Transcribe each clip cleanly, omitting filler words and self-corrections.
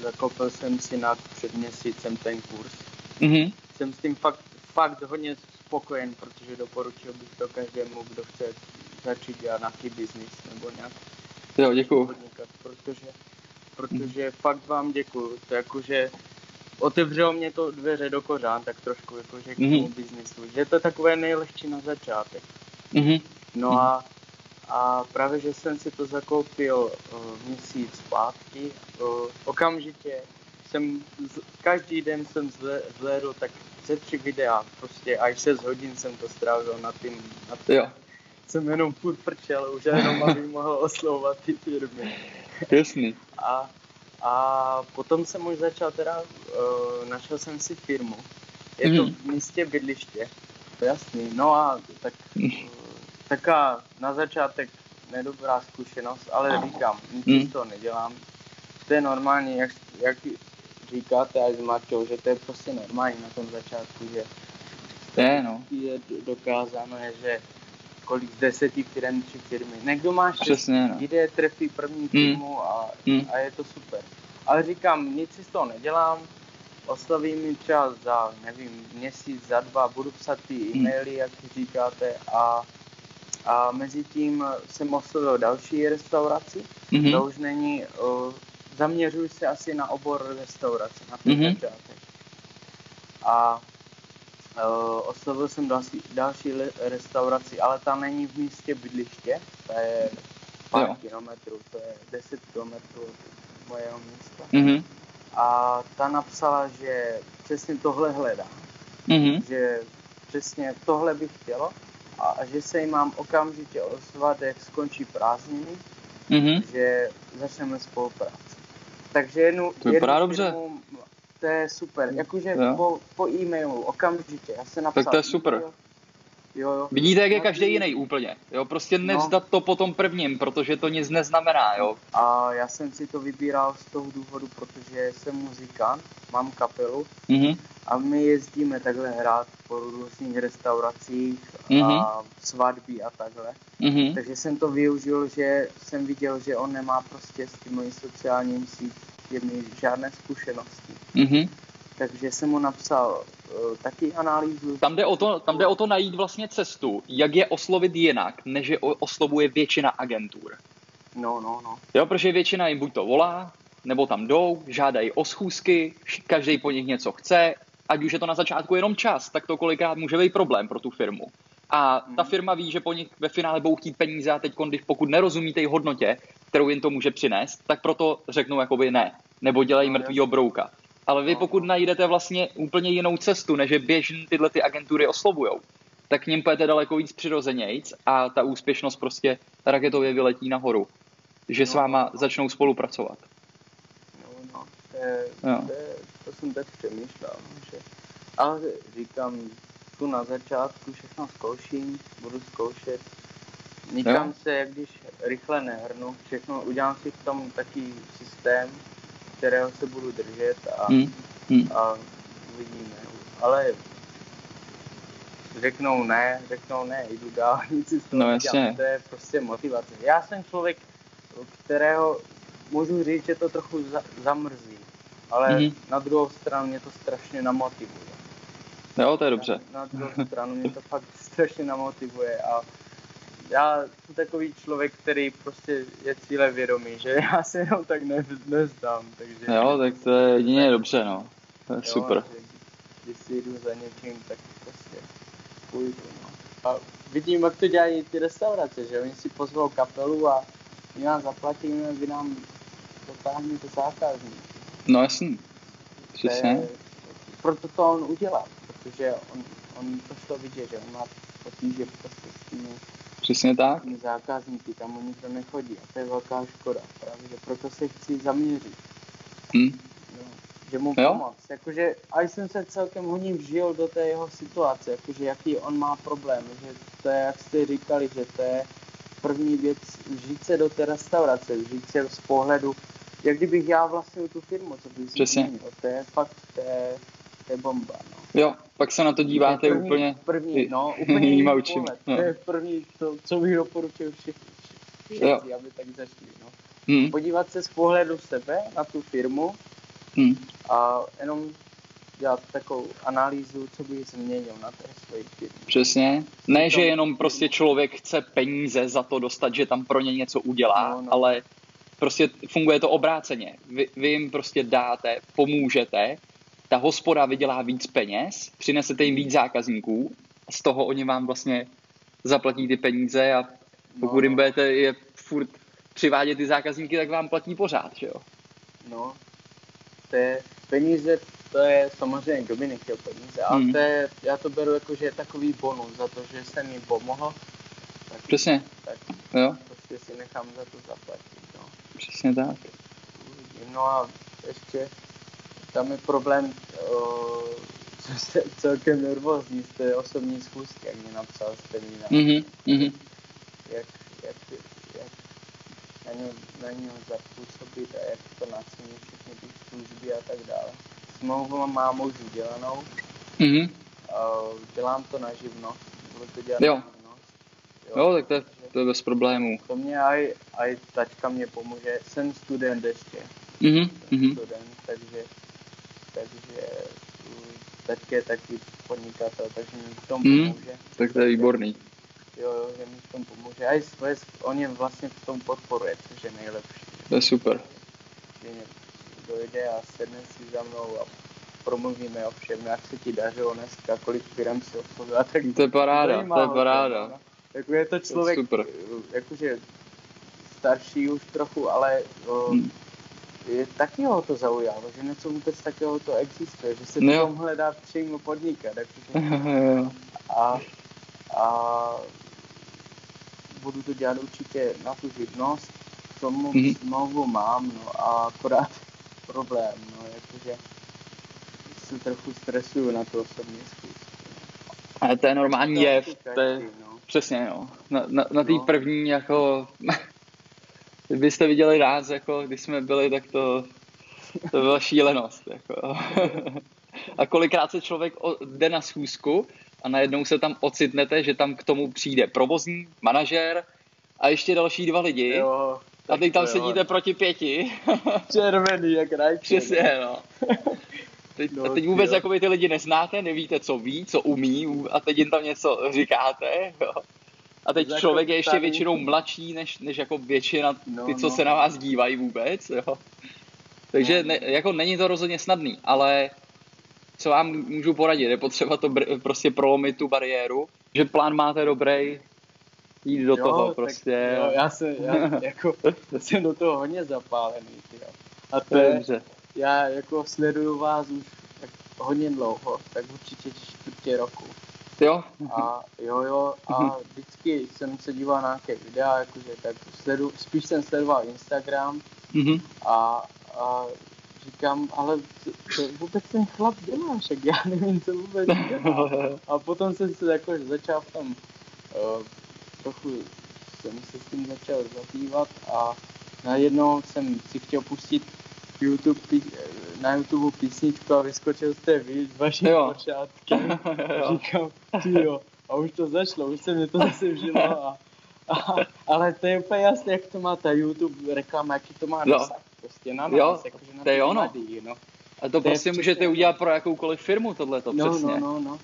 Zakoupil jsem si na před měsícem ten kurz. Mm-hmm. Jsem s tím fakt hodně spokojen, protože doporučil bych to každému, kdo chce začít dělat nějaký biznis nebo nějak. Jo, děkuju. Podnikat, protože fakt vám děkuju. To jakože otevřelo mě to dveře do kořán, tak trošku jakože k tomu biznisu. Že je to takové nejlehčí na začátek. Mm-hmm. No a právě, že jsem si to zakoupil měsíc zpátky, okamžitě jsem, každý den jsem zhlédl tak 3 videa, prostě až 6 hodin jsem to strávil na tím. Jo. Jsem jenom furt prčel, už jenom abych mohl oslovovat ty firmy. Jasný. A potom jsem už začal teda, našel jsem si firmu. Je to v místě bydliště. Jasný, no a tak... Taká na začátek nedobrá zkušenost, ale říkám, nic to nedělám. To je normální, jak říkáte až s Marťou, že to je prostě normální na tom začátku, že je dokázáno, že kolik z 10 firm, 3 firmy. Někdo má 6, jde, trefí první firmu a je to super. Ale říkám, nic si z toho nedělám, oslavím mi třeba za, nevím, měsíc, za 2, budu psat ty e-maily, jak říkáte, a mezi tím jsem oslovil další restauraci, to už není, zaměřuji se asi na obor restaurace, na ten začátek. A oslovil jsem další restauraci, ale ta není v místě bydliště, ta je 5 kilometrů, to je 10 kilometrů od mojeho místa. A ta napsala, že přesně tohle hledá, že přesně tohle bych chtělo. A že se jim mám okamžitě ozvat, jak skončí prázdniny, že začneme spolupráci. Takže jednu firmu, to je super, jakože po e-mailu, okamžitě, já se napsal. Tak to je super. Jo. Vidíte, jak je každý jiný úplně, jo, prostě nevzdat to po tom prvním, protože to nic neznamená, jo. A já jsem si to vybíral z toho důvodu, protože jsem muzikant, mám kapelu, a my jezdíme takhle hrát po různých restauracích a svatby a takhle. Takže jsem to využil, že jsem viděl, že on nemá prostě s tím mojím sociálním sítěmi žádné zkušenosti. Takže jsem mu napsal taky analýzu. Tam jde o to najít vlastně cestu, jak je oslovit jinak, než je oslovuje většina agentur. No. Jo, protože většina jim buď to volá, nebo tam jdou, žádají o schůzky, každý po nich něco chce. Ať už je to na začátku jenom čas, tak to kolikrát může být problém pro tu firmu. A ta firma ví, že po nich ve finále budou chtít peníze a teď, pokud nerozumíte jejich hodnotě, kterou jim to může přinést, tak proto řeknou jakoby ne, nebo dělají mrtvýho brouka. Ale vy pokud najdete vlastně úplně jinou cestu, než je běžně tyhle ty agentury oslovujou, tak k nim půjdete daleko víc přirozenějc a ta úspěšnost prostě raketově vyletí nahoru, že s váma začnou spolupracovat. To jsem tak přemýšlel, že... Ale říkám, tu na začátku všechno zkouším, budu zkoušet. Nikam se, jak když rychle nehrnu, všechno udělám si v tom taký systém, kterého se budu držet a uvidíme. Ale řeknou ne, jdu dál, nic si z toho udělám. To je prostě motivace. Já jsem člověk, kterého můžu říct, že to trochu zamrzí. Ale na druhou stranu mě to strašně namotivuje. Jo, to je dobře. Na druhou stranu mě to fakt strašně namotivuje a já jsem takový člověk, který prostě je cílevědomý, že já se jenom tak nevzdám. Takže jo, tak to je jedině dobře, no. To je super. Když si jdu za něčím, tak prostě půjdu, no. A vidím, jak to dělají ty restaurace, že oni si pozvou kapelu a my nám zaplatíme, aby nám dotáhli do zákazníků. No jasný, přesně. Proto to on udělá, protože on to vidí, že on má potíže prostě s těmi přesně tak. Zákazníky, tam mu nikdo nechodí a to je velká škoda, právě, že proto se chci zaměřit, že mu pomoct. Jakože, a jsem se celkem hodně vžil do té jeho situace, jakože jaký on má problém, že to je, jak jste říkali, že to je první věc, žít se do té restaurace, žít se z pohledu, jak kdybych já vlastnil tu firmu, co bych si měl, to je fakt, to je bomba, no. Jo, pak se na to díváte úplně jinýma učím. To je první, co bych doporučil všichni, aby tak začali. No. Podívat se z pohledu sebe na tu firmu a jenom dělat takovou analýzu, co bych změnil na té své firmě. Přesně. Ne, že jenom prostě člověk chce peníze za to dostat, že tam pro ně něco udělá, ale prostě funguje to obráceně. Vy jim prostě dáte, pomůžete, ta hospoda vydělá víc peněz, přinesete jim víc zákazníků, z toho oni vám vlastně zaplatí ty peníze a pokud jim budete je furt přivádět ty zákazníky, tak vám platí pořád, že jo? No, to je peníze, to je samozřejmě Dominik, jo, peníze, ale to je, já to beru jako, že je takový bonus za to, že jsem jim pomohl. Tak, přesně, tak jo. Prostě si nechám za to zaplatit, no. Přesně tak. No a ještě tam je problém, co jste celkem nervózní, jste osobní schůzky, jak mi napsal jste mi na jak na něho zapůsobit a jak to nacení všechny ty služby a tak dále. Smlouvu mám už udělanou, dělám to na živnost, budu to dělat na živnost. Jo, tak to je bez problémů. To mě aj tačka mě pomůže, jsem student ještě. Takže tačka je taky podnikatel, takže mi v tom pomůže. Tak to je výborný. Jo, že mi v tom pomůže. A on je vlastně v tom podporuje, což je nejlepší. To je super. Dojde a sedne si za mnou a promluvíme o všem, jak se ti dařilo dneska, kolik firem si oslovil. To je paráda. Jako je to člověk, jakože starší už trochu, ale je taky ho to zaujalo, že něco vůbec takového to existuje, že se tam hledá přímo podnikat. A budu to dělat určitě na tu živnost, k tomu smlouvu mám, no a akorát problém, no, jakože se trochu stresuju na to osobní zkusku. No. To je normální jev, přesně, no. Na té první, jako, byste viděli nás, jako, když jsme byli, tak to byla šílenost, jako. A kolikrát se člověk jde na schůzku a najednou se tam ocitnete, že tam k tomu přijde provozní, manažér a ještě další 2 lidi. Jo. A teď tam sedíte proti 5. Červený, jak rajče. Přesně, no. Teď vůbec jakoby ty lidi neznáte, nevíte, co ví, co umí a teď jim tam něco říkáte. Jo. A teď člověk je ještě většinou mladší, než jako většina ty, co se na vás dívají vůbec. Jo. Takže jako není to rozhodně snadný, ale co vám můžu poradit, je potřeba to prostě prolomit tu bariéru, že plán máte dobrý, jít do toho prostě. Jo, já jsem do toho hodně zapálený. Jo. A to je, já jako sleduju vás už tak hodně dlouho, tak určitě 4 roku. Jo? A jo, a vždycky jsem se díval na nějaké videa, jakože tak spíš jsem sledoval Instagram a říkám, ale co vůbec ten chlap dělá, však já nevím, co vůbec dělá. A potom jsem se jako začal tam, trochu jsem se s tím začal zabývat a najednou jsem si chtěl pustit na YouTube písničku a vyskočil jste vy s vaším počátkem. Říkám, tyjo, a už to začalo, už se mě to zase vžilo ale to je úplně jasné, jak to má ta YouTube reklama, jaký to má dosah. Prostě na nás, jakože na ty mladý, no. A to prostě můžete udělat pro jakoukoliv firmu tohleto, přesně. No.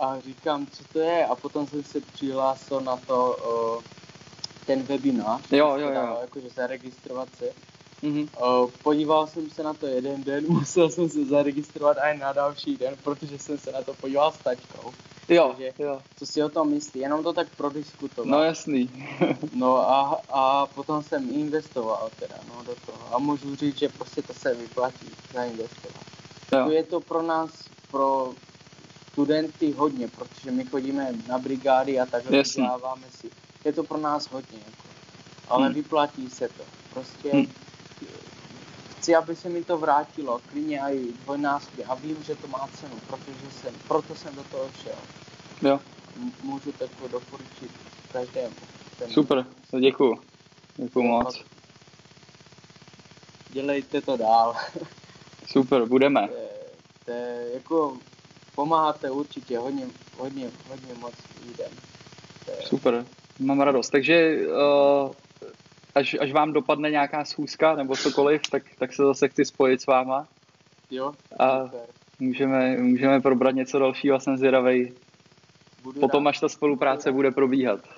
A říkám, co to je, a potom jsem se přihlásil na to, ten webinář, jakože zaregistrovat se. Podíval jsem se na to jeden den, musel jsem se zaregistrovat i na další den, protože jsem se na to podíval s tačkou. Jo. Co si o tom myslí, jenom to tak prodiskutovat. No jasný. No a potom jsem investoval teda, no, do toho. A můžu říct, že prostě to se vyplatí zainvestovat. Jo. Je to pro nás, pro studenty hodně, protože my chodíme na brigády a takhle vzděláváme si. Je to pro nás hodně, jako. Ale vyplatí se to. Prostě chci, aby se mi to vrátilo, klidně i dvojnásobně, a vím, že to má cenu, proto jsem do toho šel. Jo. Můžu takové doporučit každému. Super, děkuju moc. Dělejte to dál. Super, budeme. To je jako pomáháte určitě hodně moc lidem. Super, mám radost. Takže až vám dopadne nějaká schůzka nebo cokoliv, tak se zase chci spojit s váma. Jo, a super. Můžeme probrat něco dalšího a jsem zvědavej. Potom, až ta spolupráce bude probíhat.